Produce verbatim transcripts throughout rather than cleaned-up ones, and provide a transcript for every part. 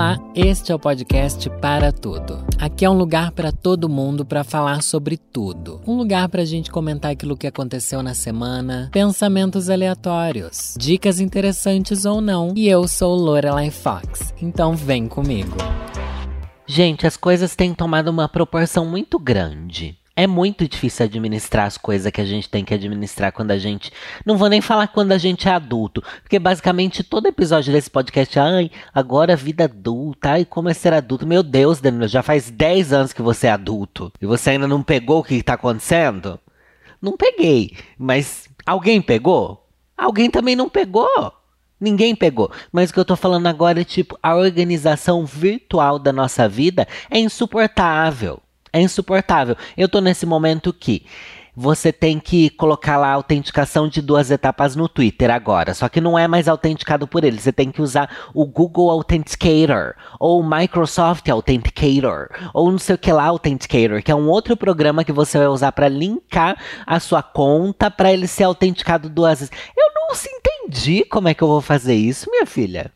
Olá, este é o Podcast Para Tudo. Aqui é um lugar para todo mundo para falar sobre tudo. Um lugar para a gente comentar aquilo que aconteceu na semana, pensamentos aleatórios, dicas interessantes ou não. E eu sou Lorelay Fox, então vem comigo. Gente, as coisas têm tomado uma proporção muito grande. É muito difícil administrar as coisas que a gente tem que administrar quando a gente... Não vou nem falar quando a gente é adulto, porque basicamente todo episódio desse podcast é ai, agora vida adulta, ai, como é ser adulto? Meu Deus, Danilo, já faz dez anos que você é adulto e você ainda não pegou o que tá acontecendo? Não peguei, mas alguém pegou? Alguém também não pegou. Ninguém pegou. Mas o que eu tô falando agora é tipo, a organização virtual da nossa vida é insuportável. É insuportável. Eu tô nesse momento que você tem que colocar lá a autenticação de duas etapas no Twitter agora. Só que não é mais autenticado por ele. Você tem que usar o Google Authenticator ou o Microsoft Authenticator ou não sei o que lá Authenticator, que é um outro programa que você vai usar para linkar a sua conta para ele ser autenticado duas vezes. Eu não se entendi como é que eu vou fazer isso, minha filha.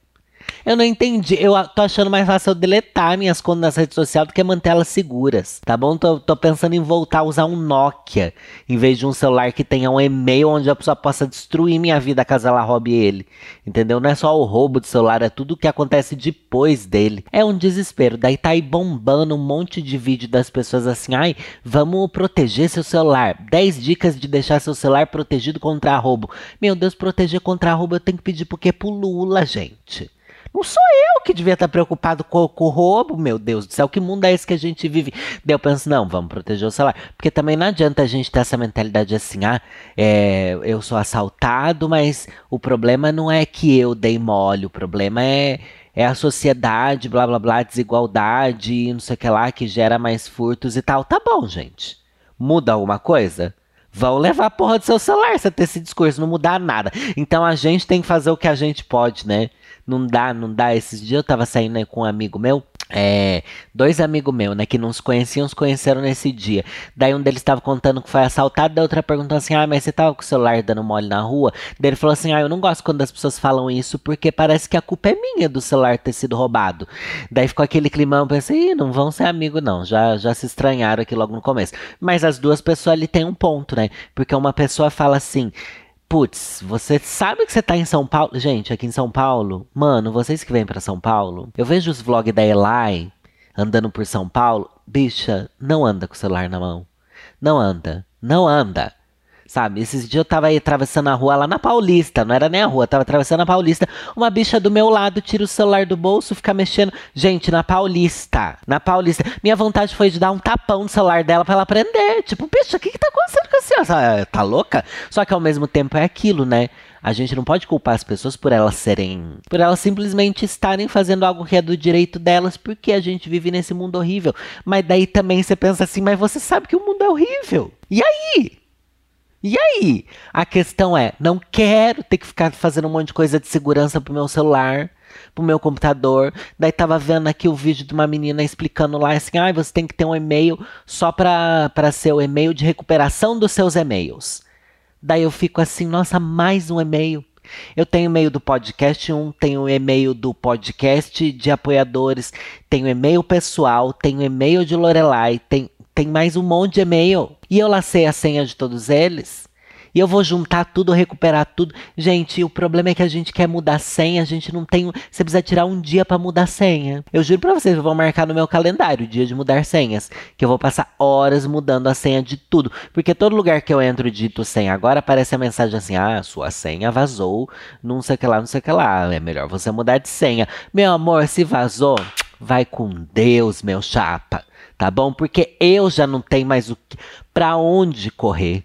Eu não entendi, eu tô achando mais fácil eu deletar minhas contas nas redes sociais do que manter elas seguras, tá bom? Tô, tô pensando em voltar a usar um Nokia, em vez de um celular que tenha um e-mail onde a pessoa possa destruir minha vida caso ela roube ele, entendeu? Não é só o roubo de celular, é tudo o que acontece depois dele. É um desespero, daí tá aí bombando um monte de vídeo das pessoas assim, ai, vamos proteger seu celular, dez dicas de deixar seu celular protegido contra roubo. Meu Deus, proteger contra roubo eu tenho que pedir porque é pro Lula, gente. Não sou eu que devia estar preocupado com, com o roubo, meu Deus do céu, que mundo é esse que a gente vive? Daí eu penso, não, vamos proteger o celular, porque também não adianta a gente ter essa mentalidade assim, ah, é, eu sou assaltado, mas o problema não é que eu dei mole, o problema é, é a sociedade, blá blá blá, desigualdade, não sei o que lá, que gera mais furtos e tal. Tá bom, gente, muda alguma coisa? Vão levar a porra do seu celular, se esse discurso não mudar nada. Então a gente tem que fazer o que a gente pode, né? Não dá, não dá. Esses dias eu tava saindo, né, com um amigo meu, é, dois amigos meus, né, que não se conheciam, se conheceram nesse dia. Daí um deles tava contando que foi assaltado, da outra perguntou assim, ah, mas você tava com o celular dando mole na rua? Daí ele falou assim, ah, eu não gosto quando as pessoas falam isso, porque parece que a culpa é minha do celular ter sido roubado. Daí ficou aquele climão, eu pensei, ih, não vão ser amigos não, já, já se estranharam aqui logo no começo. Mas as duas pessoas ali têm um ponto, né? Porque uma pessoa fala assim, putz, você sabe que você tá em São Paulo? Gente, aqui em São Paulo, mano, vocês que vêm pra São Paulo, eu vejo os vlogs da Eli andando por São Paulo, bicha, não anda com o celular na mão, não anda, não anda. Sabe, esses dias eu tava aí atravessando a rua lá na Paulista, não era nem a rua, tava atravessando a Paulista, uma bicha do meu lado tira o celular do bolso, fica mexendo, gente, na Paulista, na Paulista, minha vontade foi de dar um tapão no celular dela pra ela aprender, tipo, bicha, o que que tá acontecendo com a senhora, tá louca? Só que ao mesmo tempo é aquilo, né? A gente não pode culpar as pessoas por elas serem... Por elas simplesmente estarem fazendo algo que é do direito delas, porque a gente vive nesse mundo horrível. Mas daí também você pensa assim, mas você sabe que o mundo é horrível. E aí? E aí? A questão é, não quero ter que ficar fazendo um monte de coisa de segurança pro meu celular, pro meu computador. Daí tava vendo aqui o vídeo de uma menina explicando lá, assim, ah, você tem que ter um e-mail só pra, pra ser o e-mail de recuperação dos seus e-mails. Daí eu fico assim, nossa, mais um e-mail. Eu tenho e-mail do podcast um, tenho e-mail do podcast de apoiadores, tenho e-mail pessoal, tenho e-mail de Lorelai, tem... Tem mais um monte de e-mail. E eu lacei a senha de todos eles. E eu vou juntar tudo, recuperar tudo. Gente, o problema é que a gente quer mudar a senha. A gente não tem... Você precisa tirar um dia pra mudar a senha. Eu juro pra vocês, eu vou marcar no meu calendário o dia de mudar senhas. Que eu vou passar horas mudando a senha de tudo. Porque todo lugar que eu entro e digito senha agora, aparece a mensagem assim, ah, sua senha vazou, não sei o que lá, não sei o que lá. É melhor você mudar de senha. Meu amor, se vazou, vai com Deus, meu chapa. Tá bom? Porque eu já não tenho mais o que, pra onde correr.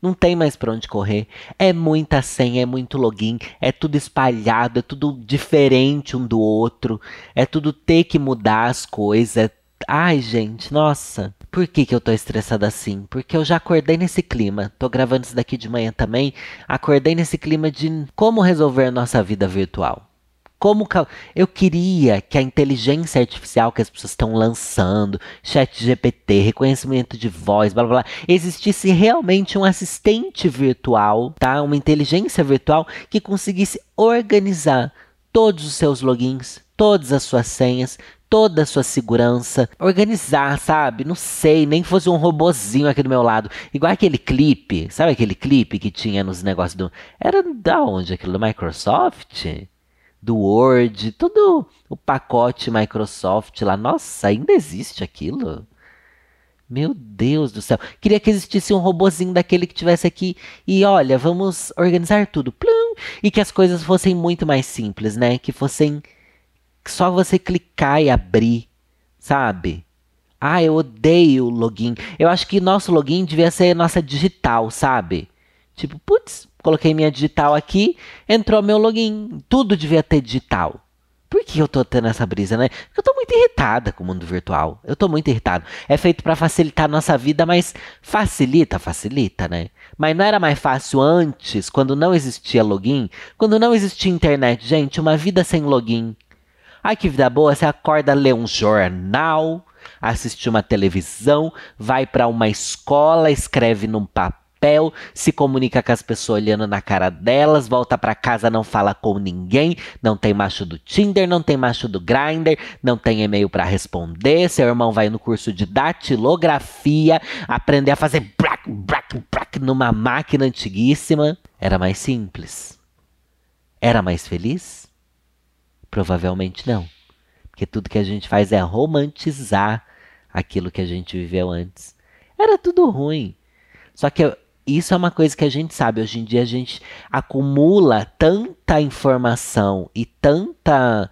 Não tem mais pra onde correr. É muita senha, é muito login, é tudo espalhado, é tudo diferente um do outro. É tudo ter que mudar as coisas. Ai, gente, nossa. Por que que eu tô estressada assim? Porque eu já acordei nesse clima. Tô gravando isso daqui de manhã também. Acordei nesse clima de como resolver a nossa vida virtual. Como eu queria que a inteligência artificial que as pessoas estão lançando, ChatGPT, reconhecimento de voz, blá blá blá, existisse realmente um assistente virtual, tá? Uma inteligência virtual que conseguisse organizar todos os seus logins, todas as suas senhas, toda a sua segurança, organizar, sabe? Não sei, nem fosse um robozinho aqui do meu lado. Igual aquele clipe, sabe aquele clipe que tinha nos negócios do... Era da onde aquilo? Do Microsoft? Do Word? Todo o pacote Microsoft lá. Nossa, ainda existe aquilo? Meu Deus do céu. Queria que existisse um robozinho daquele que tivesse aqui. E olha, vamos organizar tudo. Plum! E que as coisas fossem muito mais simples, né? Que fossem... só você clicar e abrir, sabe? Ah, eu odeio o login. Eu acho que nosso login devia ser nossa digital, sabe? Tipo, putz, coloquei minha digital aqui, entrou meu login. Tudo devia ter digital. Por que eu tô tendo essa brisa, né? Porque eu tô muito irritada com o mundo virtual. Eu tô muito irritada. É feito pra facilitar a nossa vida, mas facilita, facilita, né? Mas não era mais fácil antes, quando não existia login? Quando não existia internet, gente, uma vida sem login. Ai, que vida boa, você acorda, lê um jornal, assiste uma televisão, vai para uma escola, escreve num papel, se comunica com as pessoas olhando na cara delas, volta para casa, não fala com ninguém, não tem macho do Tinder, não tem macho do Grindr, não tem e-mail para responder, seu irmão vai no curso de datilografia, aprender a fazer brac, brac, brac numa máquina antiguíssima. Era mais simples. Era mais feliz? Provavelmente não, porque tudo que a gente faz é romantizar aquilo que a gente viveu antes. Era tudo ruim. Só que isso é uma coisa que a gente sabe. Hoje em dia a gente acumula tanta informação e tanta,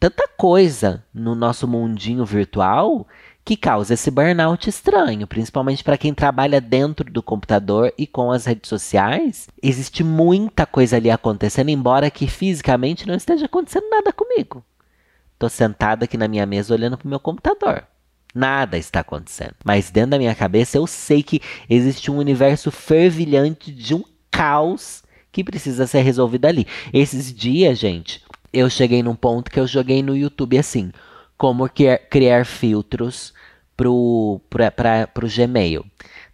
tanta coisa no nosso mundinho virtual que causa esse burnout estranho, principalmente para quem trabalha dentro do computador e com as redes sociais. Existe muita coisa ali acontecendo, embora que fisicamente não esteja acontecendo nada comigo. Tô sentada aqui na minha mesa olhando pro meu computador. Nada está acontecendo. Mas dentro da minha cabeça eu sei que existe um universo fervilhante de um caos que precisa ser resolvido ali. Esses dias, gente, eu cheguei num ponto que eu joguei no YouTube assim... como criar filtros para o Gmail.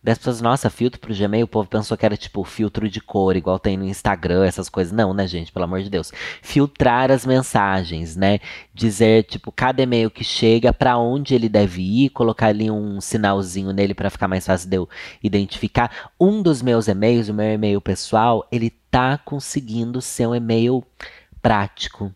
Das pessoas, nossa, filtro para o Gmail, o povo pensou que era tipo filtro de cor, igual tem no Instagram, essas coisas. Não, né, gente? Pelo amor de Deus. Filtrar as mensagens, né? Dizer, tipo, cada e-mail que chega, para onde ele deve ir, colocar ali um sinalzinho nele para ficar mais fácil de eu identificar. Um dos meus e-mails, o meu e-mail pessoal, ele tá conseguindo ser um e-mail prático,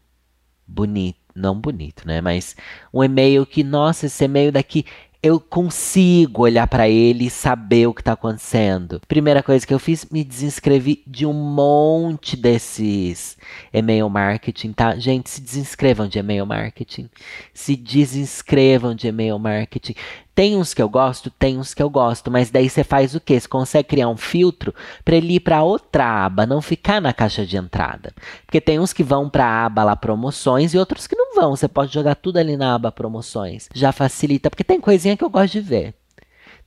bonito. Não bonito, né? Mas um e-mail que, nossa, esse e-mail daqui, eu consigo olhar pra ele e saber o que tá acontecendo. Primeira coisa que eu fiz, me desinscrevi de um monte desses e-mail marketing, tá? Gente, se desinscrevam de e-mail marketing. Se desinscrevam de e-mail marketing. Tem uns que eu gosto, tem uns que eu gosto, mas daí você faz o quê? Você consegue criar um filtro para ele ir para outra aba, não ficar na caixa de entrada. Porque tem uns que vão para a aba lá promoções e outros que não vão. Você pode jogar tudo ali na aba promoções. Já facilita, porque tem coisinha que eu gosto de ver.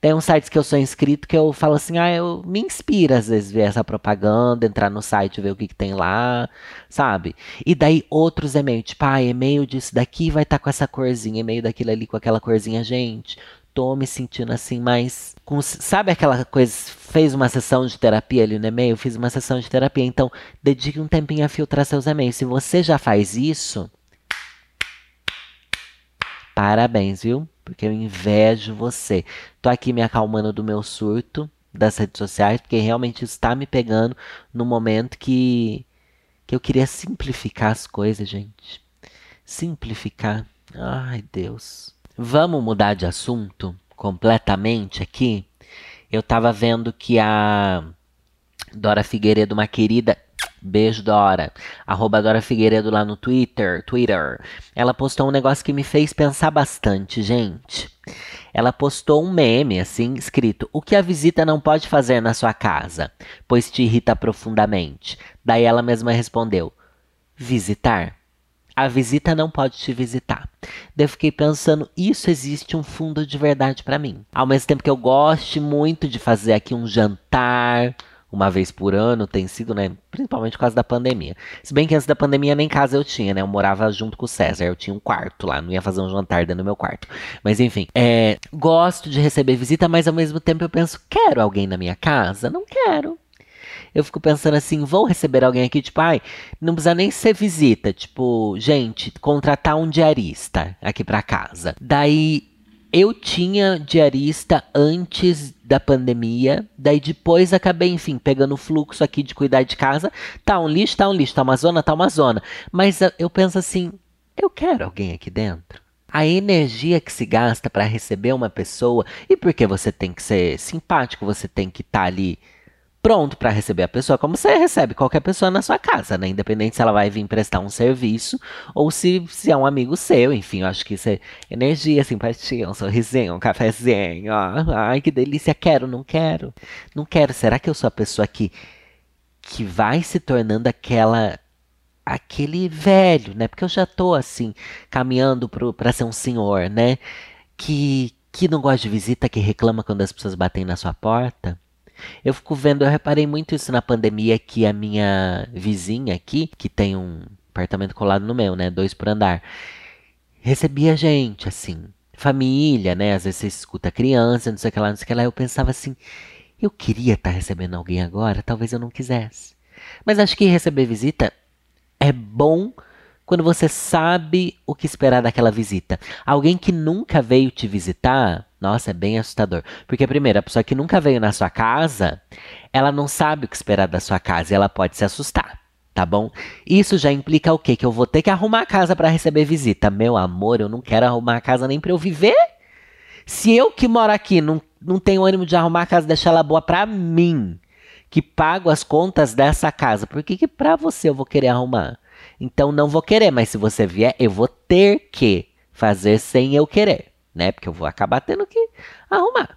Tem uns sites que eu sou inscrito que eu falo assim, ah, eu me inspira às vezes ver essa propaganda, entrar no site, ver o que, que tem lá, sabe? E daí outros e-mails, tipo, ah, e-mail disso daqui vai estar tá com essa corzinha, e-mail daquilo ali com aquela corzinha, gente... Tô me sentindo assim, mais... Com, sabe aquela coisa, fez uma sessão de terapia ali no e-mail? Fiz uma sessão de terapia, então dedique um tempinho a filtrar seus e-mails. Se você já faz isso, parabéns, viu? Porque eu invejo você. Tô aqui me acalmando do meu surto das redes sociais, porque realmente isso tá me pegando no momento que, que eu queria simplificar as coisas, gente. Simplificar. Ai, Deus... Vamos mudar de assunto completamente aqui. Eu tava vendo que a Dora Figueiredo, uma querida, beijo Dora, arroba Dora Figueiredo lá no Twitter, Twitter, ela postou um negócio que me fez pensar bastante, gente. Ela postou um meme, assim, escrito: o que a visita não pode fazer na sua casa, pois te irrita profundamente. Daí ela mesma respondeu: visitar. A visita não pode te visitar. Daí eu fiquei pensando, isso existe um fundo de verdade pra mim. Ao mesmo tempo que eu gosto muito de fazer aqui um jantar, uma vez por ano, tem sido, né? Principalmente por causa da pandemia. Se bem que antes da pandemia nem casa eu tinha, né? Eu morava junto com o César, eu tinha um quarto lá, não ia fazer um jantar dentro do meu quarto. Mas enfim, é, gosto de receber visita, mas ao mesmo tempo eu penso, quero alguém na minha casa? Não quero. eu fico pensando assim, vou receber alguém aqui, tipo, ai, não precisa nem ser visita, tipo, gente, contratar um diarista aqui pra casa. Daí, eu tinha diarista antes da pandemia, daí depois acabei, enfim, pegando o fluxo aqui de cuidar de casa, tá um lixo, tá um lixo, tá uma zona, tá uma zona, mas eu penso assim, eu quero alguém aqui dentro. A energia que se gasta para receber uma pessoa, e porque você tem que ser simpático, você tem que estar ali pronto para receber a pessoa, como você recebe qualquer pessoa na sua casa, né? Independente se ela vai vir prestar um serviço ou se, se é um amigo seu, enfim, eu acho que isso é energia, simpatia, um sorrisinho, um cafezinho, ó. Ai, que delícia, quero, não quero, não quero, será que eu sou a pessoa que, que vai se tornando aquela... aquele velho, né? Porque eu já tô, assim, caminhando pro, pra ser um senhor, né? Que, que não gosta de visita, que reclama quando as pessoas batem na sua porta. Eu fico vendo, eu reparei muito isso na pandemia, que a minha vizinha aqui, que tem um apartamento colado no meu, né? Dois por andar. Recebia gente, assim, família, né? Às vezes você escuta criança, não sei o que lá, não sei o que lá. Eu pensava assim, eu queria estar recebendo alguém agora, talvez eu não quisesse. Mas acho que receber visita... é bom quando você sabe o que esperar daquela visita. Alguém que nunca veio te visitar, nossa, é bem assustador. Porque, primeiro, a pessoa que nunca veio na sua casa, ela não sabe o que esperar da sua casa e ela pode se assustar, tá bom? Isso já implica o quê? Que eu vou ter que arrumar a casa para receber visita. Meu amor, eu não quero arrumar a casa nem para eu viver. Se eu que moro aqui não, não tenho ânimo de arrumar a casa e deixar ela boa para mim... que pago as contas dessa casa. Por que que pra você eu vou querer arrumar? Então não vou querer, mas se você vier, eu vou ter que fazer sem eu querer, né? Porque eu vou acabar tendo que arrumar.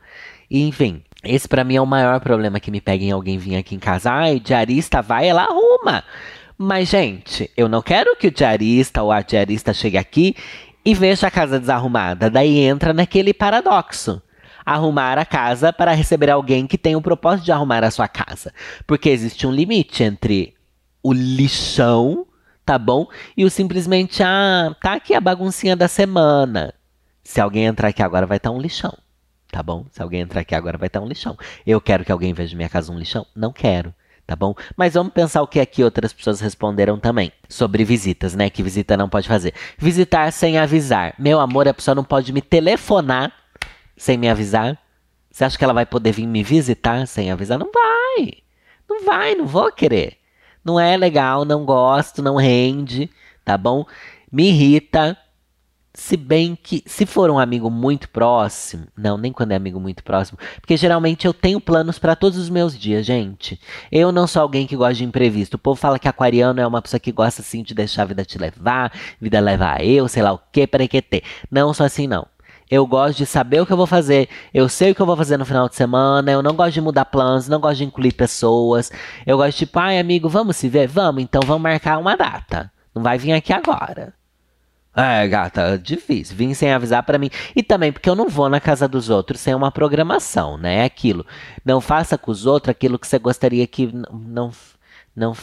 E, enfim, esse pra mim é o maior problema que me pega em alguém vir aqui em casa. Ai, o diarista vai, ela arruma. Mas, gente, eu não quero que o diarista ou a diarista chegue aqui e veja a casa desarrumada. Daí entra naquele paradoxo. Arrumar a casa para receber alguém que tem o propósito de arrumar a sua casa. Porque existe um limite entre o lixão, tá bom? E o simplesmente, ah, tá aqui a baguncinha da semana. Se alguém entrar aqui agora vai estar um lixão, tá bom? Se alguém entrar aqui agora vai estar um lixão. Eu quero que alguém veja minha casa um lixão? Não quero, tá bom? Mas vamos pensar o que aqui outras pessoas responderam também. Sobre visitas, né? Que visita não pode fazer. Visitar sem avisar. Meu amor, a pessoa não pode me telefonar sem me avisar? Você acha que ela vai poder vir me visitar sem avisar? Não vai. Não vai, não vou querer. Não é legal, não gosto, não rende, tá bom? Me irrita. Se bem que, se for um amigo muito próximo... Não, nem quando é amigo muito próximo. Porque geralmente eu tenho planos para todos os meus dias, gente. Eu não sou alguém que gosta de imprevisto. O povo fala que aquariano é uma pessoa que gosta, assim, de deixar a vida te levar. Vida levar eu, sei lá o quê, perequetê. Não sou assim, não. Eu gosto de saber o que eu vou fazer, eu sei o que eu vou fazer no final de semana, eu não gosto de mudar planos, não gosto de incluir pessoas. Eu gosto de tipo, ai amigo, vamos se ver? Vamos, então vamos marcar uma data. Não vai vir aqui agora. É, gata, difícil, vim sem avisar pra mim. E também porque eu não vou na casa dos outros sem uma programação, né? É aquilo, não faça com os outros aquilo que você gostaria que não... não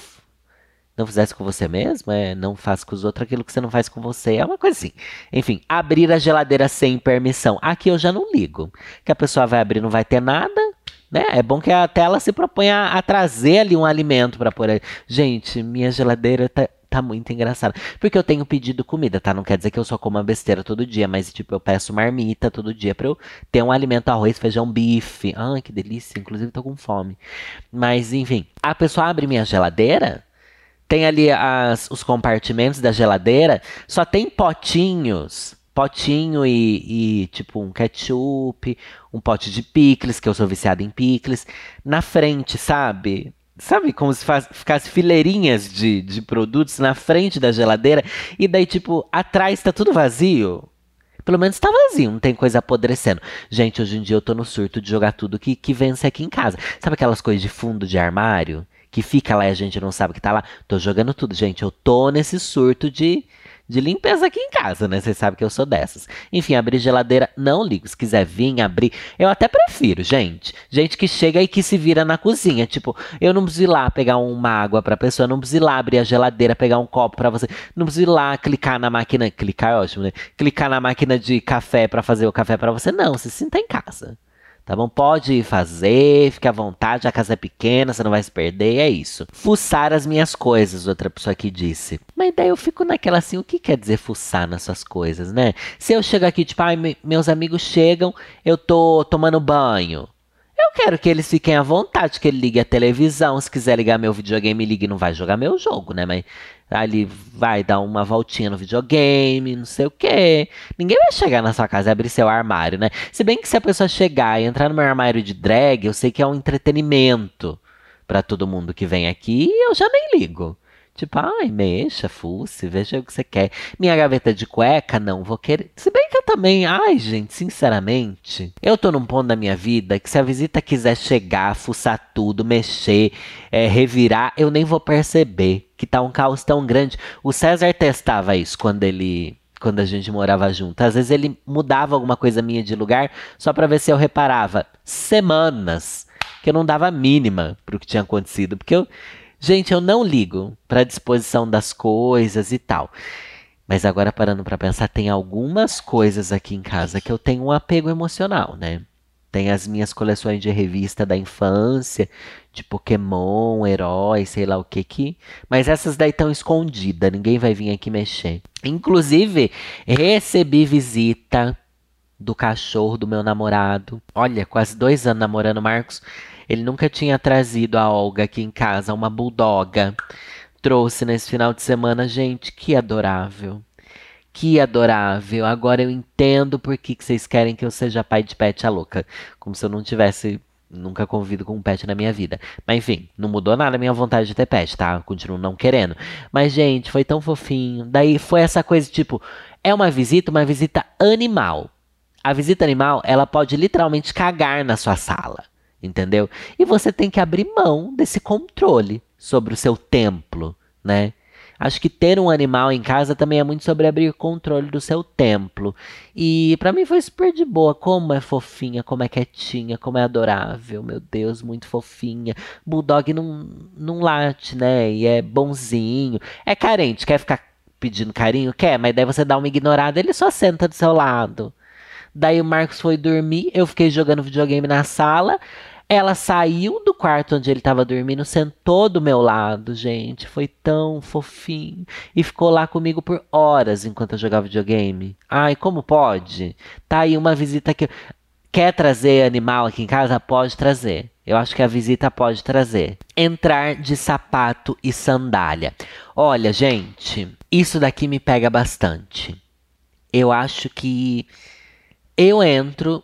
Não fizesse com você mesmo, é, não faça com os outros aquilo que você não faz com você, é uma coisa assim. Enfim, abrir a geladeira sem permissão. Aqui eu já não ligo, que a pessoa vai abrir não vai ter nada, né? É bom que até ela se proponha a trazer ali um alimento para pôr ali. Gente, minha geladeira tá, tá muito engraçada, porque eu tenho pedido comida, tá? Não quer dizer que eu só como uma besteira todo dia, mas tipo, eu peço marmita todo dia para eu ter um alimento, arroz, feijão, bife. Ai, que delícia, inclusive tô com fome. Mas enfim, a pessoa abre minha geladeira... Tem ali as, os compartimentos da geladeira, só tem potinhos, potinho e, e tipo um ketchup, um pote de picles, que eu sou viciado em picles, na frente, sabe? Sabe como se faz, ficasse fileirinhas de, de produtos na frente da geladeira e daí tipo, atrás tá tudo vazio. Pelo menos tá vazio, não tem coisa apodrecendo. Gente, hoje em dia eu tô no surto de jogar tudo que, que vence aqui em casa. Sabe aquelas coisas de fundo de armário? Que fica lá e a gente não sabe que tá lá. Tô jogando tudo, gente. Eu tô nesse surto de, de limpeza aqui em casa, né? Vocês sabem que eu sou dessas. Enfim, abrir geladeira, não ligo. Se quiser vir, abrir. Eu até prefiro, gente. Gente que chega e que se vira na cozinha. Tipo, eu não preciso ir lá pegar uma água pra pessoa. Eu não preciso ir lá abrir a geladeira, pegar um copo pra você. Não preciso ir lá clicar na máquina... Clicar é ótimo, né? Clicar na máquina de café pra fazer o café pra você. Não, você sinta em casa. tá bom? Pode fazer, fica à vontade, a casa é pequena, você não vai se perder, é isso. Fuçar as minhas coisas, outra pessoa aqui disse. Mas daí eu fico naquela assim, o que quer dizer fuçar nas suas coisas, né? Se eu chego aqui, tipo, ai, me, meus amigos chegam, eu tô tomando banho. Eu quero que eles fiquem à vontade, que ele ligue a televisão. Se quiser ligar meu videogame, ligue. Não vai jogar meu jogo, né? Mas ali vai dar uma voltinha no videogame, não sei o quê. Ninguém vai chegar na sua casa e abrir seu armário, né? Se bem que se a pessoa chegar e entrar no meu armário de drag, eu sei que é um entretenimento pra todo mundo que vem aqui. Eu já nem ligo. Tipo, ai, mexa, fuce, veja o que você quer. Minha gaveta de cueca, não vou querer. Se bem que eu também, ai, gente, sinceramente, eu tô num ponto da minha vida que se a visita quiser chegar, fuçar tudo, mexer, é, revirar, eu nem vou perceber que tá um caos tão grande. O César testava isso quando ele... Quando a gente morava junto. Às vezes ele mudava alguma coisa minha de lugar só pra ver se eu reparava. Semanas que eu não dava a mínima pro que tinha acontecido, porque eu... Gente, eu não ligo para a disposição das coisas e tal. Mas agora, parando para pensar, tem algumas coisas aqui em casa que eu tenho um apego emocional, né? Tem as minhas coleções de revista da infância, de Pokémon, herói, sei lá o que que... Mas essas daí estão escondidas, ninguém vai vir aqui mexer. Inclusive, recebi visita do cachorro do meu namorado. Olha, quase dois anos namorando o Marcos. Ele nunca tinha trazido a Olga aqui em casa, uma bulldoga. Trouxe nesse final de semana, gente, que adorável. Que adorável. Agora eu entendo por que, que vocês querem que eu seja pai de pet, a louca. Como se eu não tivesse, nunca convido com um pet na minha vida. Mas enfim, não mudou nada a minha vontade de ter pet, tá? Eu continuo não querendo. Mas, gente, foi tão fofinho. Daí foi essa coisa, tipo, é uma visita, uma visita animal. A visita animal, ela pode literalmente cagar na sua sala. Entendeu? E você tem que abrir mão desse controle sobre o seu templo, né? Acho que ter um animal em casa também é muito sobre abrir o controle do seu templo. E pra mim foi super de boa. Como é fofinha, como é quietinha, como é adorável. Meu Deus, muito fofinha. Bulldog não, não late, né? E é bonzinho. É carente, quer ficar pedindo carinho? Quer, mas daí você dá uma ignorada, ele só senta do seu lado. Daí o Marcos foi dormir, eu fiquei jogando videogame na sala. Ela saiu do quarto onde ele estava dormindo, sentou do meu lado, gente. Foi tão fofinho. E ficou lá comigo por horas enquanto eu jogava videogame. Ai, como pode? Tá aí uma visita que... Quer trazer animal aqui em casa? Pode trazer. Eu acho que a visita pode trazer. Entrar de sapato e sandália. Olha, gente, isso daqui me pega bastante. Eu acho que... Eu entro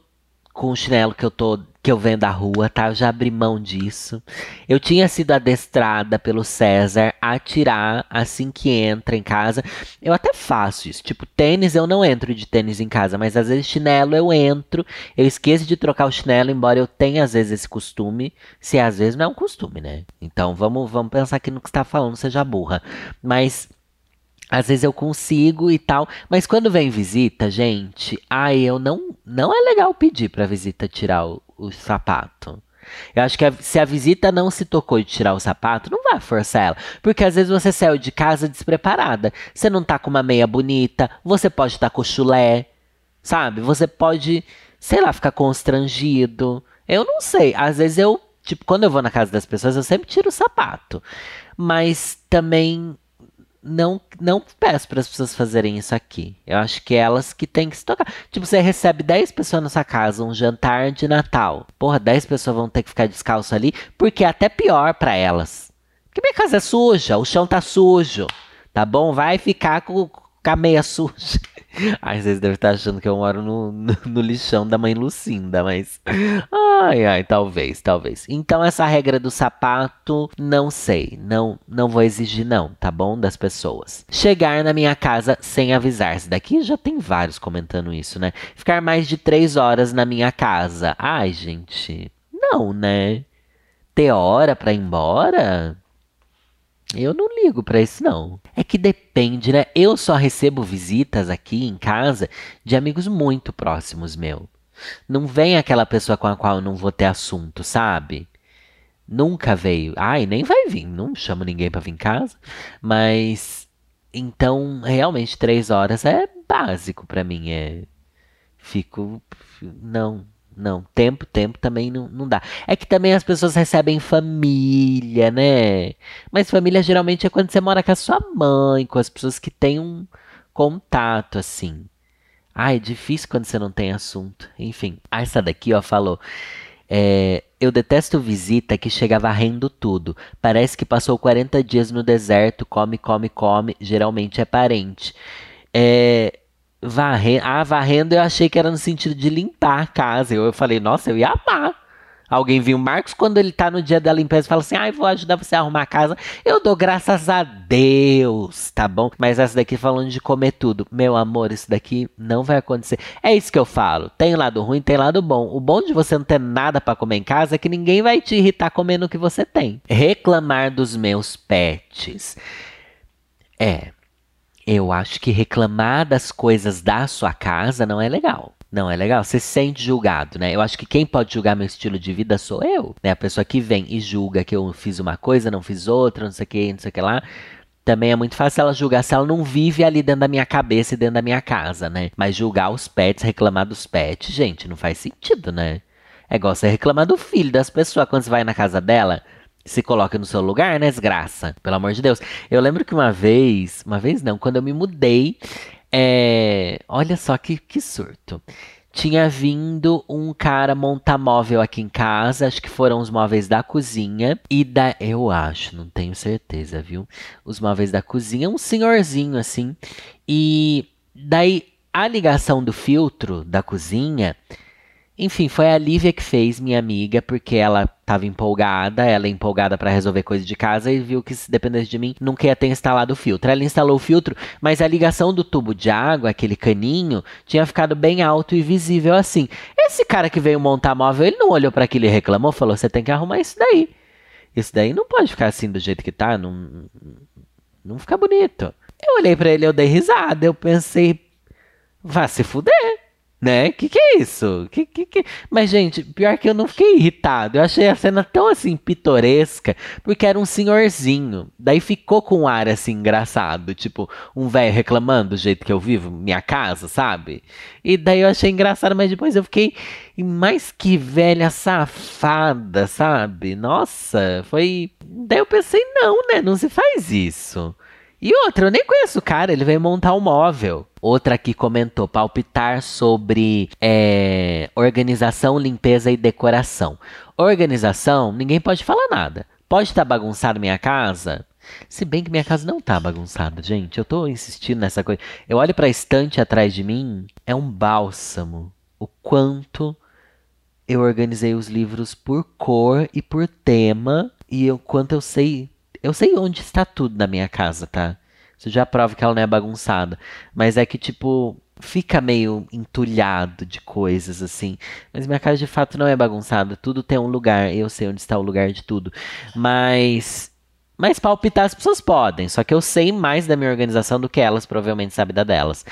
com o chinelo que eu, tô, que eu venho da rua, tá? Eu já abri mão disso. Eu tinha sido adestrada pelo César a tirar assim que entra em casa. Eu até faço isso. Tipo, tênis, eu não entro de tênis em casa. Mas às vezes chinelo eu entro. Eu esqueço de trocar o chinelo, embora eu tenha às vezes esse costume. Se às vezes não é um costume, né? Então vamos, vamos pensar que no que você tá falando seja burra. Mas... Às vezes eu consigo e tal, mas quando vem visita, gente, ai, eu não, não é legal pedir pra visita tirar o, o sapato. Eu acho que a, se a visita não se tocou de tirar o sapato, não vai forçar ela. Porque às vezes você saiu de casa despreparada. Você não tá com uma meia bonita, você pode estar tá com chulé, sabe? Você pode, sei lá, ficar constrangido. Eu não sei, às vezes eu, tipo, quando eu vou na casa das pessoas, eu sempre tiro o sapato. Mas também... Não, não peço para as pessoas fazerem isso aqui. Eu acho que é elas que têm que se tocar. Tipo, você recebe dez pessoas na sua casa, um jantar de Natal. Porra, dez pessoas vão ter que ficar descalço ali, porque é até pior para elas. Porque minha casa é suja, o chão tá sujo, tá bom? Vai ficar com, com a meia suja. Ai, vocês devem estar achando que eu moro no, no, no lixão da mãe Lucinda, mas... Ai, ai, talvez, talvez. Então, essa regra do sapato, não sei. Não, não vou exigir, não, tá bom? Das pessoas. Chegar na minha casa sem avisar. Isso daqui já tem vários comentando isso, né? Ficar mais de três horas na minha casa. Ai, gente, não, né? Ter hora pra ir embora... Eu não ligo pra isso, não. É que depende, né? Eu só recebo visitas aqui em casa de amigos muito próximos meu. Não vem aquela pessoa com a qual eu não vou ter assunto, sabe? Nunca veio. Ai, nem vai vir. Não chamo ninguém pra vir em casa. Mas, então, realmente, três horas é básico pra mim. É... Fico... Não... Não, tempo, tempo também não, não dá. É que também as pessoas recebem família, né? Mas família geralmente é quando você mora com a sua mãe, com as pessoas que têm um contato, assim. Ah, é difícil quando você não tem assunto. Enfim, ah, essa daqui, ó, falou. É, eu detesto visita que chega varrendo tudo. Parece que passou quarenta dias no deserto, come, come, come. Geralmente é parente. É... Varre... Ah, varrendo eu achei que era no sentido de limpar a casa. Eu, eu falei, nossa, eu ia amar. Alguém viu o Marcos quando ele tá no dia da limpeza e fala assim, ah, eu vou ajudar você a arrumar a casa. Eu dou graças a Deus, tá bom? Mas essa daqui falando de comer tudo. Meu amor, isso daqui não vai acontecer. É isso que eu falo. Tem lado ruim, tem lado bom. O bom de você não ter nada pra comer em casa é que ninguém vai te irritar comendo o que você tem. Reclamar dos meus pets. É... Eu acho que reclamar das coisas da sua casa não é legal. Não é legal. Você se sente julgado, né? Eu acho que quem pode julgar meu estilo de vida sou eu. Né? A pessoa que vem e julga que eu fiz uma coisa, não fiz outra, não sei o que, não sei o que lá. Também é muito fácil ela julgar se ela não vive ali dentro da minha cabeça e dentro da minha casa, né? Mas julgar os pets, reclamar dos pets, gente, não faz sentido, né? É igual você reclamar do filho das pessoas quando você vai na casa dela... Se coloca no seu lugar, né, desgraça? Pelo amor de Deus. Eu lembro que uma vez... Uma vez não, quando eu me mudei... É... Olha só que, que surto. Tinha vindo um cara montar móvel aqui em casa. Acho que foram os móveis da cozinha. E da... Eu acho, não tenho certeza, viu? Os móveis da cozinha. Um senhorzinho, assim. E daí a ligação do filtro da cozinha... Enfim, foi a Lívia que fez, minha amiga, porque ela tava empolgada, ela é empolgada pra resolver coisa de casa e viu que se dependesse de mim, nunca ia ter instalado o filtro. Ela instalou o filtro, mas a ligação do tubo de água, aquele caninho, tinha ficado bem alto e visível assim. Esse cara que veio montar móvel, ele não olhou pra aquilo e reclamou, falou, você tem que arrumar isso daí. Isso daí não pode ficar assim do jeito que tá, não, não fica bonito. Eu olhei pra ele, eu dei risada, eu pensei, vá se fuder. Né? Que que é isso? Que, que, que... Mas, gente, pior que eu não fiquei irritado. Eu achei a cena tão, assim, pitoresca, porque era um senhorzinho. Daí ficou com um ar, assim, engraçado. Tipo, um velho reclamando do jeito que eu vivo, minha casa, sabe? E daí eu achei engraçado, mas depois eu fiquei... mais que velha safada, sabe? Nossa, foi... Daí eu pensei, não, né? Não se faz isso. E outra, eu nem conheço o cara, ele veio montar um móvel. Outra aqui comentou, palpitar sobre é, organização, limpeza e decoração. Organização, ninguém pode falar nada. Pode estar bagunçado minha casa? Se bem que minha casa não tá bagunçada, gente. Eu tô insistindo nessa coisa. Eu olho pra estante atrás de mim, é um bálsamo. O quanto eu organizei os livros por cor e por tema. E o quanto eu sei... Eu sei onde está tudo na minha casa, tá? Isso já prova que ela não é bagunçada. Mas é que, tipo, fica meio entulhado de coisas, assim. Mas minha casa, de fato, não é bagunçada. Tudo tem um lugar. Eu sei onde está o lugar de tudo. Mas... Mas palpitar as pessoas podem. Só que eu sei mais da minha organização do que elas provavelmente sabem da delas.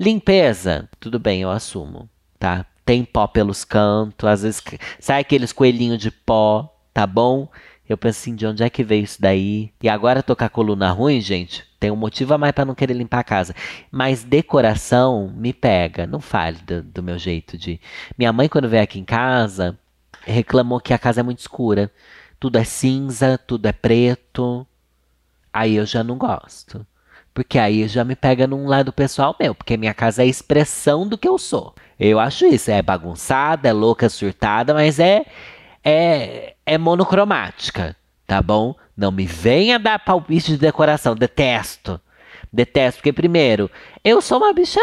Limpeza. Tudo bem, eu assumo, tá? Tem pó pelos cantos. Às vezes sai aqueles coelhinhos de pó, tá bom? Eu penso assim, de onde é que veio isso daí? E agora tô com a coluna ruim, gente. Tem um motivo a mais pra não querer limpar a casa. Mas decoração me pega. Não fale do, do meu jeito de... Minha mãe, quando veio aqui em casa, reclamou que a casa é muito escura. Tudo é cinza, tudo é preto. Aí eu já não gosto. Porque aí já me pega num lado pessoal meu. Porque minha casa é a expressão do que eu sou. Eu acho isso. É bagunçada, é louca, surtada, mas é... É, é monocromática, tá bom? Não me venha dar palpite de decoração, detesto. Detesto, porque primeiro, eu sou uma bicha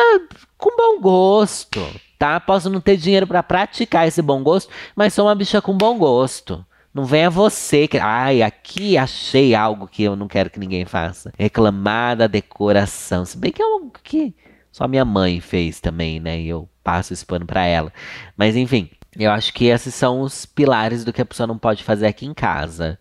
com bom gosto, tá? Posso não ter dinheiro pra praticar esse bom gosto, mas sou uma bicha com bom gosto. Não venha você que... Ai, aqui achei algo que eu não quero que ninguém faça. Reclamar da decoração, se bem que é algo que só minha mãe fez também, né? E eu passo esse pano pra ela. Mas enfim... Eu acho que esses são os pilares do que a pessoa não pode fazer aqui em casa.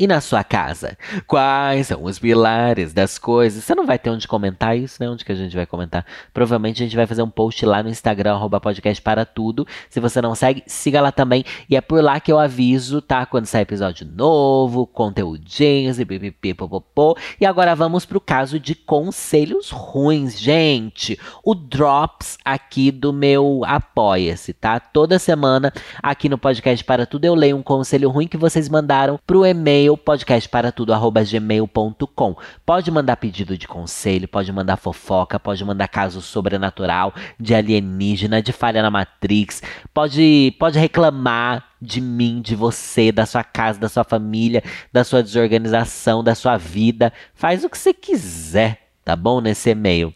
E na sua casa? Quais são os pilares das coisas? Você não vai ter onde comentar isso, né? Onde que a gente vai comentar? Provavelmente a gente vai fazer um post lá no Instagram, arroba podcast para tudo. Se você não segue, siga lá também. E é por lá que eu aviso, tá? Quando sai episódio novo, conteúdinhos e pipipi, popopô. E agora vamos pro caso de conselhos ruins, gente. O Drops aqui do meu Apoia-se, tá? Toda semana aqui no Podcast Para Tudo eu leio um conselho ruim que vocês mandaram pro e-mail podcast para tudo arroba gmail ponto com. Pode mandar pedido de conselho, pode mandar fofoca, pode mandar caso sobrenatural, de alienígena, de falha na Matrix, pode, pode reclamar de mim, de você, da sua casa, da sua família, da sua desorganização, da sua vida. Faz o que você quiser, tá bom? Nesse e-mail.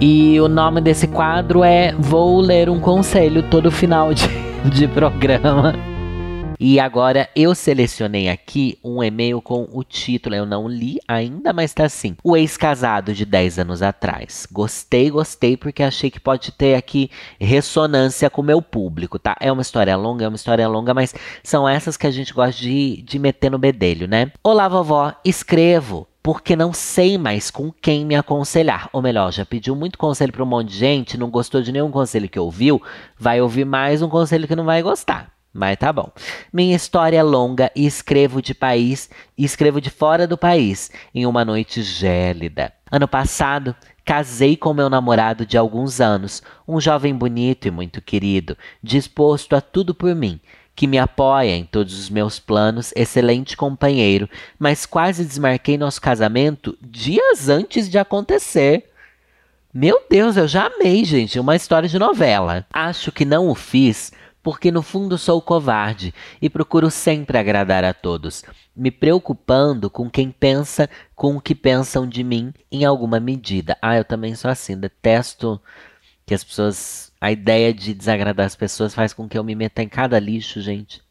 E o nome desse quadro é Vou Ler um Conselho, todo final de, de programa. E agora eu selecionei aqui um e-mail com o título, eu não li ainda, mas tá assim. O ex-casado de dez anos atrás. Gostei, gostei, porque achei que pode ter aqui ressonância com o meu público, tá? É uma história longa, é uma história longa, mas são essas que a gente gosta de, de meter no bedelho, né? Olá, vovó, escrevo porque não sei mais com quem me aconselhar. Ou melhor, já pediu muito conselho para um monte de gente, não gostou de nenhum conselho que ouviu, vai ouvir mais um conselho que não vai gostar. Mas tá bom. Minha história é longa e escrevo de país, e escrevo de fora do país, em uma noite gélida. Ano passado, casei com meu namorado de alguns anos, um jovem bonito e muito querido, disposto a tudo por mim, que me apoia em todos os meus planos, excelente companheiro, mas quase desmarquei nosso casamento dias antes de acontecer. Meu Deus, eu já amei, gente, uma história de novela. Acho que não o fiz porque no fundo sou covarde e procuro sempre agradar a todos, me preocupando com quem pensa, com o que pensam de mim em alguma medida. Ah, eu também sou assim, detesto que as pessoas... A ideia de desagradar as pessoas faz com que eu me meta em cada lixo, gente.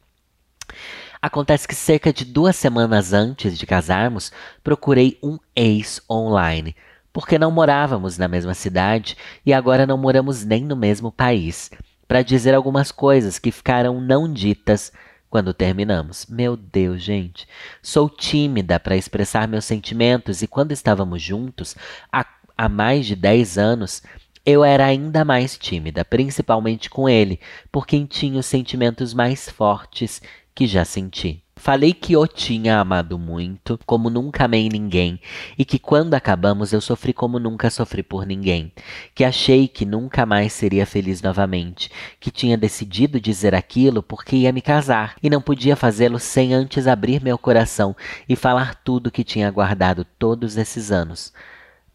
Acontece que cerca de duas semanas antes de casarmos, procurei um ex online, porque não morávamos na mesma cidade e agora não moramos nem no mesmo país, para dizer algumas coisas que ficaram não ditas quando terminamos. Meu Deus, gente. Sou tímida para expressar meus sentimentos e quando estávamos juntos, há, há mais de dez anos, eu era ainda mais tímida, principalmente com ele, por quem tinha os sentimentos mais fortes que já senti. Falei que o tinha amado muito, como nunca amei ninguém, e que quando acabamos eu sofri como nunca sofri por ninguém, que achei que nunca mais seria feliz novamente, que tinha decidido dizer aquilo porque ia me casar, e não podia fazê-lo sem antes abrir meu coração e falar tudo que tinha guardado todos esses anos.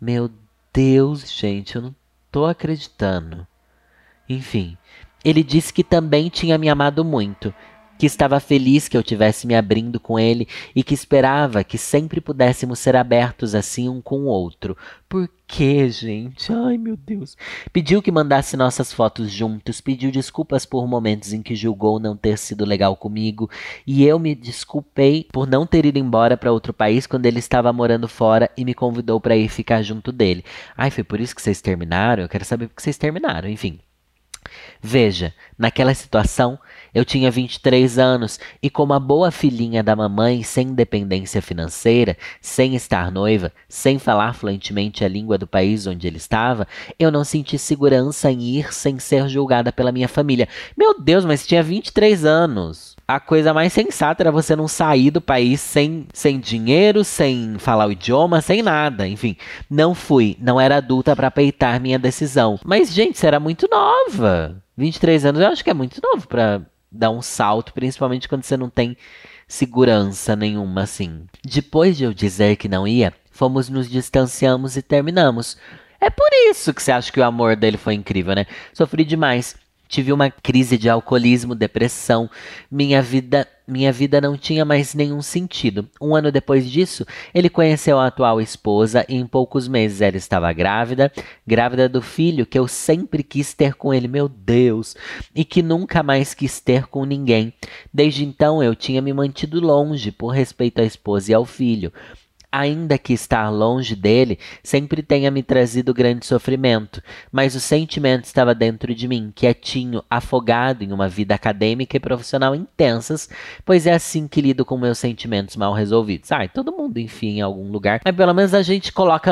Meu Deus, gente, eu não tô acreditando. Enfim, ele disse que também tinha me amado muito, que estava feliz que eu tivesse me abrindo com ele e que esperava que sempre pudéssemos ser abertos assim um com o outro. Por quê, gente? Ai, meu Deus. Pediu que mandasse nossas fotos juntos, pediu desculpas por momentos em que julgou não ter sido legal comigo e eu me desculpei por não ter ido embora para outro país quando ele estava morando fora e me convidou para ir ficar junto dele. Ai, foi por isso que vocês terminaram? Eu quero saber por que vocês terminaram, enfim. Veja, naquela situação, eu tinha vinte e três anos e como a boa filhinha da mamãe, sem independência financeira, sem estar noiva, sem falar fluentemente a língua do país onde ele estava, eu não senti segurança em ir sem ser julgada pela minha família. Meu Deus, mas tinha vinte e três anos. A coisa mais sensata era você não sair do país sem, sem dinheiro, sem falar o idioma, sem nada. Enfim, não fui. Não era adulta para peitar minha decisão. Mas, gente, você era muito nova. vinte e três anos eu acho que é muito novo para dar um salto, principalmente quando você não tem segurança nenhuma, assim. Depois de eu dizer que não ia, fomos, nos distanciamos e terminamos. É por isso que você acha que o amor dele foi incrível, né? Sofri demais. Tive uma crise de alcoolismo, depressão. Minha vida, minha vida não tinha mais nenhum sentido. Um ano depois disso, ele conheceu a atual esposa e em poucos meses ela estava grávida. Grávida do filho que eu sempre quis ter com ele, meu Deus. E que nunca mais quis ter com ninguém. Desde então eu tinha me mantido longe por respeito à esposa e ao filho. ainda que estar longe dele, sempre tenha me trazido grande sofrimento, mas o sentimento estava dentro de mim, quietinho, afogado em uma vida acadêmica e profissional intensas, pois é assim que lido com meus sentimentos mal resolvidos. Ai, todo mundo, enfim, em algum lugar, mas pelo menos a gente coloca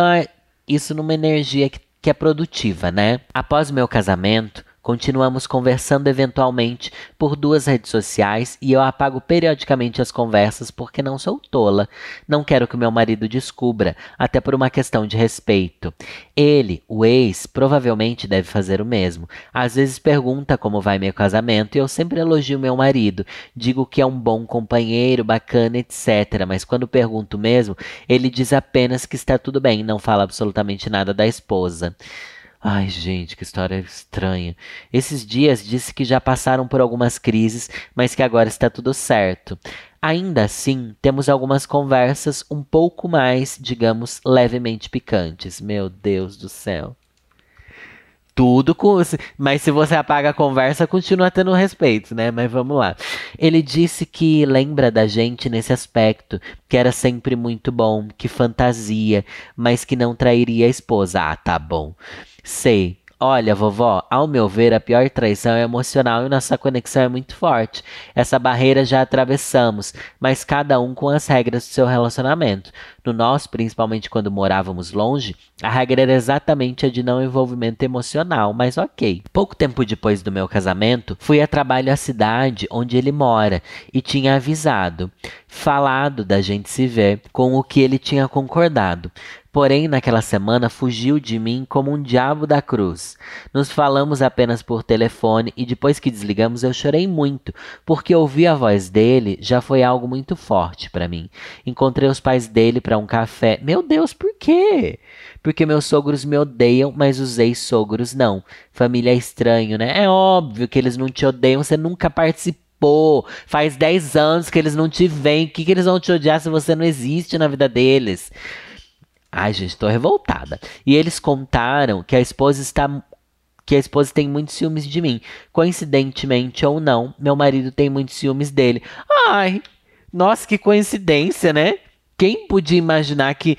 isso numa energia que, que é produtiva, né? Após o meu casamento, continuamos conversando eventualmente por duas redes sociais e eu apago periodicamente as conversas porque não sou tola. Não quero que meu marido descubra, até por uma questão de respeito. Ele, o ex, provavelmente deve fazer o mesmo. Às vezes pergunta como vai meu casamento e eu sempre elogio meu marido. Digo que é um bom companheiro, bacana, etcétera. Mas quando pergunto mesmo, ele diz apenas que está tudo bem e não fala absolutamente nada da esposa. Ai, gente, que história estranha. Esses dias disse que já passaram por algumas crises, mas que agora está tudo certo. Ainda assim, temos algumas conversas um pouco mais, digamos, levemente picantes. Meu Deus do céu. Tudo com... Mas se você apaga a conversa, continua tendo respeito, né? Mas vamos lá. Ele disse que lembra da gente nesse aspecto, que era sempre muito bom, que fantasia, mas que não trairia a esposa. Ah, tá bom. Sei. Olha, vovó, ao meu ver, a pior traição é emocional e nossa conexão é muito forte. Essa barreira já atravessamos, mas cada um com as regras do seu relacionamento. No nosso, principalmente quando morávamos longe, a regra era exatamente a de não envolvimento emocional, mas ok. Pouco tempo depois do meu casamento, fui a trabalho à cidade onde ele mora e tinha avisado, falado da gente se ver, com o que ele tinha concordado. Porém, naquela semana, fugiu de mim como um diabo da cruz. Nos falamos apenas por telefone e depois que desligamos eu chorei muito, porque ouvir a voz dele já foi algo muito forte para mim. Encontrei os pais dele para um café. Meu Deus, por quê? Porque meus sogros me odeiam, mas os ex-sogros não. Família é estranho, né? É óbvio que eles não te odeiam, você nunca participou. Pô, faz dez anos que eles não te veem. O que, que eles vão te odiar se você não existe na vida deles? Ai, gente, tô revoltada. E eles contaram que a esposa está... que a esposa tem muitos ciúmes de mim. Coincidentemente ou não, meu marido tem muitos ciúmes dele. Ai, nossa, que coincidência, né? Quem podia imaginar que...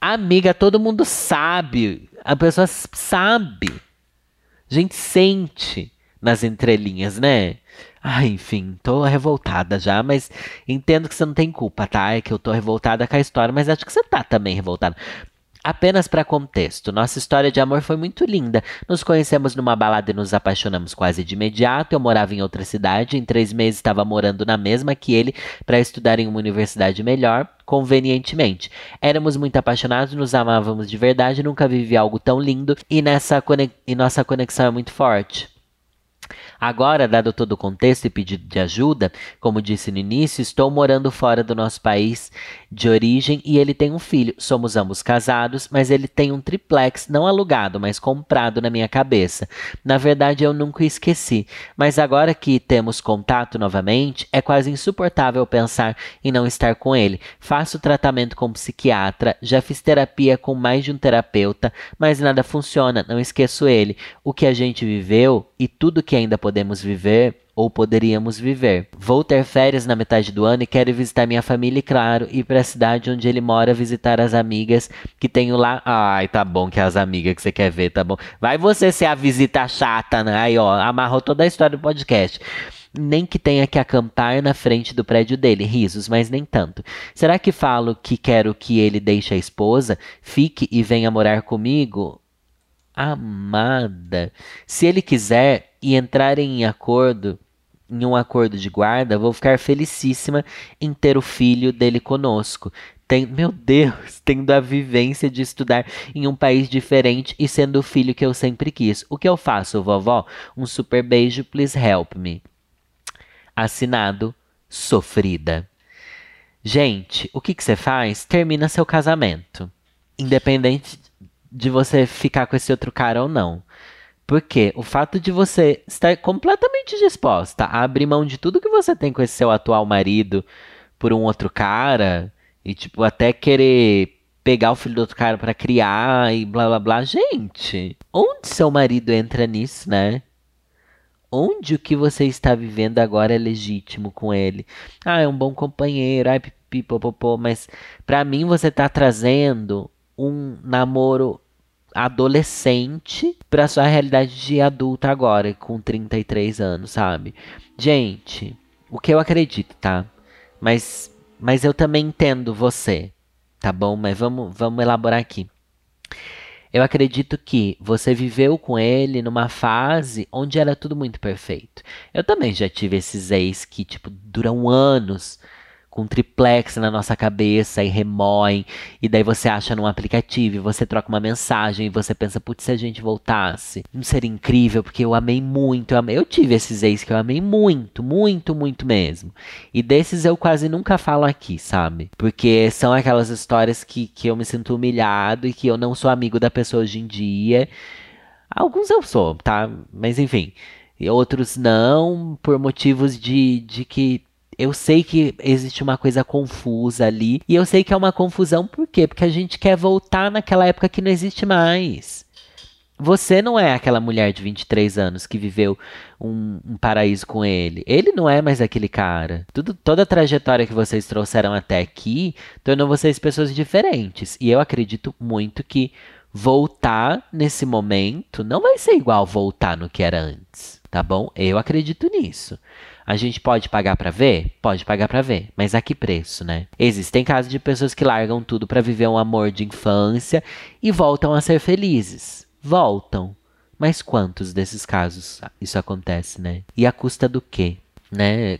Amiga, todo mundo sabe. A pessoa sabe. A gente sente nas entrelinhas, né? Ah, enfim, tô revoltada já, mas entendo que você não tem culpa, tá? É que eu tô revoltada com a história, mas acho que você tá também revoltada. Apenas para contexto, nossa história de amor foi muito linda. Nos conhecemos numa balada e nos apaixonamos quase de imediato. Eu morava em outra cidade, em três meses estava morando na mesma que ele para estudar em uma universidade melhor, convenientemente. Éramos muito apaixonados, nos amávamos de verdade, nunca vivi algo tão lindo e, nessa conex... e nossa conexão é muito forte. Agora, dado todo o contexto e pedido de ajuda, como disse no início, estou morando fora do nosso país de origem e ele tem um filho. Somos ambos casados, mas ele tem um triplex, não alugado, mas comprado na minha cabeça. Na verdade, eu nunca esqueci, mas agora que temos contato novamente, é quase insuportável pensar em não estar com ele. Faço tratamento com um psiquiatra, já fiz terapia com mais de um terapeuta, mas nada funciona, não esqueço ele. O que a gente viveu e tudo que ainda podemos viver ou poderíamos viver. Vou ter férias na metade do ano e quero visitar minha família e, claro, ir para a cidade onde ele mora visitar as amigas que tenho lá. Ai, tá bom que é as amigas que você quer ver, tá bom. Vai você ser a visita chata, né? Aí, ó, amarrou toda a história do podcast. Nem que tenha que acampar na frente do prédio dele. Risos, mas nem tanto. Será que falo que quero que ele deixe a esposa, fique e venha morar comigo? Amada, se ele quiser e entrarem em acordo, em um acordo de guarda, vou ficar felicíssima em ter o filho dele conosco. Tem, meu Deus, tendo a vivência de estudar em um país diferente e sendo o filho que eu sempre quis. O que eu faço, vovó? Um super beijo, please help me. Assinado, Sofrida. Gente, o que que você faz? Termina seu casamento. Independente de você ficar com esse outro cara ou não. Porque o fato de você estar completamente disposta a abrir mão de tudo que você tem com esse seu atual marido por um outro cara, e tipo, até querer pegar o filho do outro cara pra criar e blá blá blá. Gente, onde seu marido entra nisso, né? Onde o que você está vivendo agora é legítimo com ele? Ah, é um bom companheiro, ai, pipopopô, mas pra mim você tá trazendo um namoro adolescente pra sua realidade de adulta agora, com trinta e três anos, sabe? Gente, o que eu acredito, tá? Mas, mas eu também entendo você, tá bom? Mas vamos, vamos elaborar aqui. Eu acredito que você viveu com ele numa fase onde era tudo muito perfeito. Eu também já tive esses ex que, tipo, duram anos com triplex na nossa cabeça e remoem. E daí você acha num aplicativo, e você troca uma mensagem, e você pensa, putz, se a gente voltasse, não seria incrível, porque eu amei muito. Eu, amei. Eu tive esses ex que eu amei muito, muito, muito mesmo. E desses eu quase nunca falo aqui, sabe? Porque são aquelas histórias que, que eu me sinto humilhado e que eu não sou amigo da pessoa hoje em dia. Alguns eu sou, tá? Mas enfim. E outros não, por motivos de, de que... Eu sei que existe uma coisa confusa ali. E eu sei que é uma confusão por quê? Porque a gente quer voltar naquela época que não existe mais. Você não é aquela mulher de vinte e três anos que viveu um, um paraíso com ele. Ele não é mais aquele cara. Tudo, toda a trajetória que vocês trouxeram até aqui tornou vocês pessoas diferentes. E eu acredito muito que voltar nesse momento não vai ser igual voltar no que era antes. Tá bom? Eu acredito nisso. A gente pode pagar pra ver? Pode pagar pra ver. Mas a que preço, né? Existem casos de pessoas que largam tudo pra viver um amor de infância e voltam a ser felizes. Voltam. Mas quantos desses casos isso acontece, né? E à custa do quê? Né?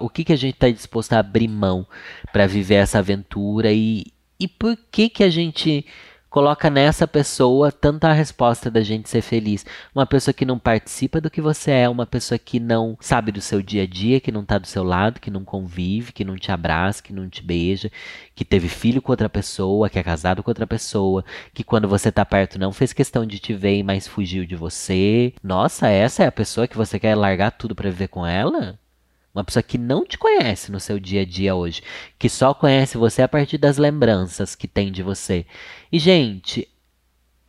O que, que a gente tá disposto a abrir mão pra viver essa aventura? E, e por que que a gente... Coloca nessa pessoa tanto a resposta da gente ser feliz. Uma pessoa que não participa do que você é, uma pessoa que não sabe do seu dia a dia, que não tá do seu lado, que não convive, que não te abraça, que não te beija, que teve filho com outra pessoa, que é casado com outra pessoa, que quando você tá perto não fez questão de te ver, mas fugiu de você. Nossa, essa é a pessoa que você quer largar tudo pra viver com ela? Uma pessoa que não te conhece no seu dia a dia hoje, que só conhece você a partir das lembranças que tem de você. E, gente,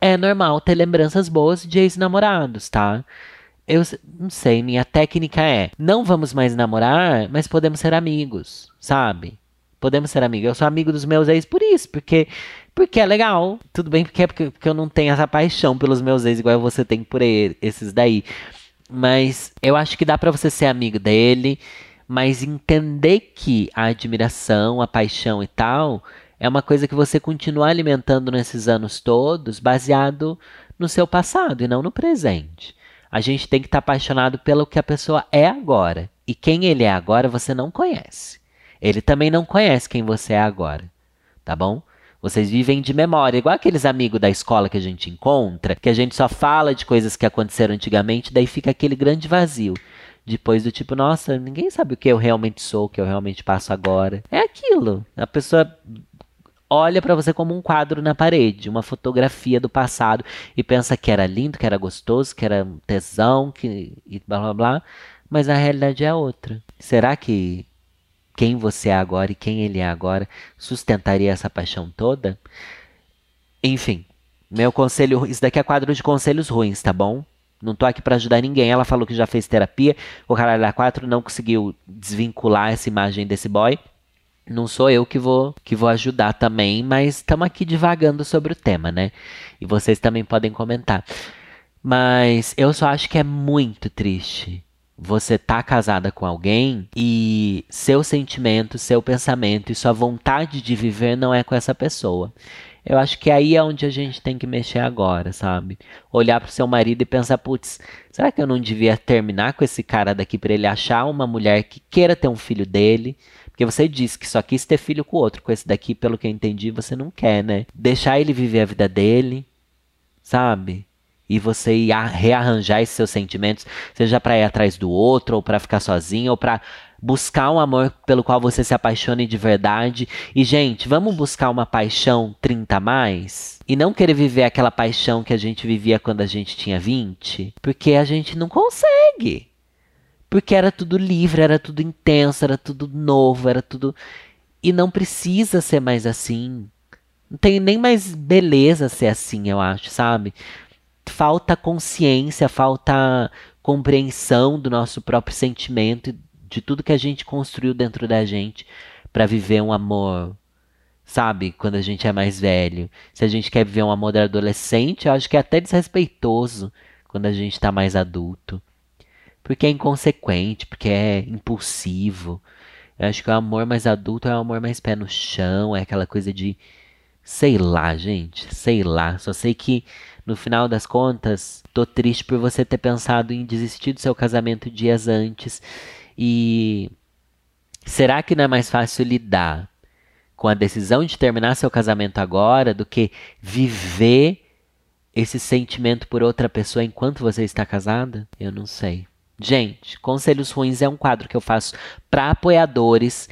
é normal ter lembranças boas de ex-namorados, tá? Eu não sei, minha técnica é, não vamos mais namorar, mas podemos ser amigos, sabe? Podemos ser amigos. Eu sou amigo dos meus ex por isso, porque, porque é legal. Tudo bem, porque, porque eu não tenho essa paixão pelos meus ex igual você tem por ele, esses daí. Mas eu acho que dá pra você ser amigo dele, mas entender que a admiração, a paixão e tal, é uma coisa que você continua alimentando nesses anos todos, baseado no seu passado e não no presente. A gente tem que estar apaixonado pelo que a pessoa é agora. E quem ele é agora, você não conhece. Ele também não conhece quem você é agora, tá bom? Vocês vivem de memória, igual aqueles amigos da escola que a gente encontra, que a gente só fala de coisas que aconteceram antigamente, daí fica aquele grande vazio. Depois do tipo, nossa, ninguém sabe o que eu realmente sou, o que eu realmente passo agora. É aquilo. A pessoa olha pra você como um quadro na parede, uma fotografia do passado, e pensa que era lindo, que era gostoso, que era tesão, que e blá blá blá, mas a realidade é outra. Será que... quem você é agora e quem ele é agora sustentaria essa paixão toda? Enfim, meu conselho... Isso daqui é quadro de conselhos ruins, tá bom? Não tô aqui pra ajudar ninguém. Ela falou que já fez terapia. O caralho da quatro não conseguiu desvincular essa imagem desse boy. Não sou eu que vou, que vou ajudar também, mas estamos aqui divagando sobre o tema, né? E vocês também podem comentar. Mas eu só acho que é muito triste... Você tá casada com alguém e seu sentimento, seu pensamento e sua vontade de viver não é com essa pessoa. Eu acho que aí é onde a gente tem que mexer agora, sabe? Olhar pro seu marido e pensar, putz, será que eu não devia terminar com esse cara daqui pra ele achar uma mulher que queira ter um filho dele? Porque você disse que só quis ter filho com o outro, com esse daqui, pelo que eu entendi, você não quer, né? Deixar ele viver a vida dele, sabe? E você ir rearranjar esses seus sentimentos, seja pra ir atrás do outro, ou pra ficar sozinho, ou pra buscar um amor pelo qual você se apaixone de verdade. E, gente, vamos buscar uma paixão trinta a mais? E não querer viver aquela paixão que a gente vivia quando a gente tinha vinte? Porque a gente não consegue. Porque era tudo livre, era tudo intenso, era tudo novo, era tudo... E não precisa ser mais assim. Não tem nem mais beleza ser assim, eu acho, sabe? Falta consciência, falta compreensão do nosso próprio sentimento, de tudo que a gente construiu dentro da gente, pra viver um amor, sabe? Quando a gente é mais velho. Se a gente quer viver um amor da adolescente, eu acho que é até desrespeitoso quando a gente tá mais adulto. Porque é inconsequente, porque é impulsivo. Eu acho que o amor mais adulto é o amor mais pé no chão, é aquela coisa de... Sei lá, gente, sei lá. Só sei que, no final das contas, tô triste por você ter pensado em desistir do seu casamento dias antes. E será que não é mais fácil lidar com a decisão de terminar seu casamento agora do que viver esse sentimento por outra pessoa enquanto você está casada? Eu não sei. Gente, Conselhos Ruins é um quadro que eu faço para apoiadores,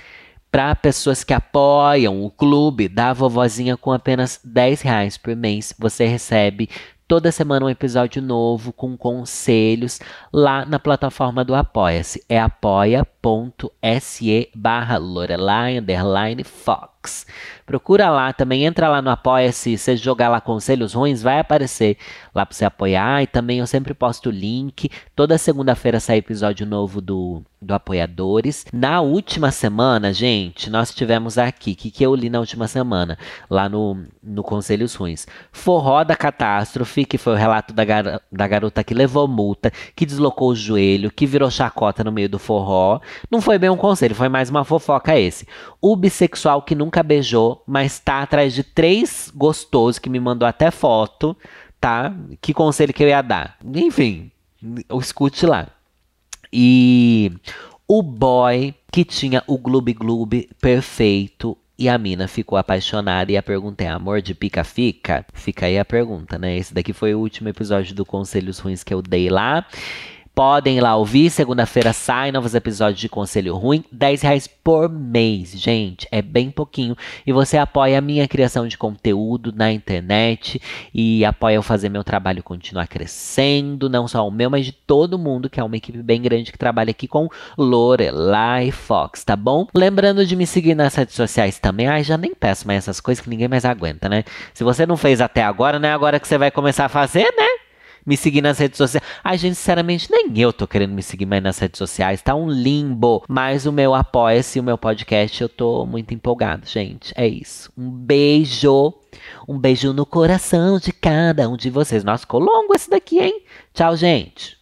para pessoas que apoiam o clube da vovozinha com apenas dez reais por mês. Você recebe toda semana um episódio novo com conselhos lá na plataforma do Apoia-se. É apoia.se barra Lorelay underline Fox. Procura lá também, entra lá no Apoia-se, se você jogar lá Conselhos Ruins, vai aparecer lá para você apoiar. E também eu sempre posto o link, toda segunda-feira sai episódio novo do, do Apoiadores. Na última semana, gente, nós tivemos aqui, o que, que eu li na última semana, lá no, no Conselhos Ruins? Forró da catástrofe, que foi o relato da, gar- da garota que levou multa, que deslocou o joelho, que virou chacota no meio do forró. Não foi bem um conselho, foi mais uma fofoca esse. O bissexual que nunca beijou, mas tá atrás de três gostosos que me mandou até foto, tá? Que conselho que eu ia dar? Enfim, escute lá. E o boy que tinha o gloob-gloob perfeito e a mina ficou apaixonada e a pergunta é, amor de pica fica? Fica aí a pergunta, né? Esse daqui foi o último episódio do Conselhos Ruins que eu dei lá. Podem ir lá ouvir, segunda-feira saem novos episódios de Conselho Ruim, dez reais por mês, gente, é bem pouquinho. E você apoia a minha criação de conteúdo na internet e apoia eu fazer meu trabalho continuar crescendo, não só o meu, mas de todo mundo, que é uma equipe bem grande que trabalha aqui com Lorelay Fox, tá bom? Lembrando de me seguir nas redes sociais também, ai, já nem peço mais essas coisas que ninguém mais aguenta, né? Se você não fez até agora, não é agora que você vai começar a fazer, né? Me seguir nas redes sociais. Ai, gente, sinceramente, nem eu tô querendo me seguir mais nas redes sociais. Tá um limbo. Mas o meu Apoia-se e o meu podcast, eu tô muito empolgado, gente. É isso. Um beijo. Um beijo no coração de cada um de vocês. Nossa, ficou longo esse daqui, hein? Tchau, gente.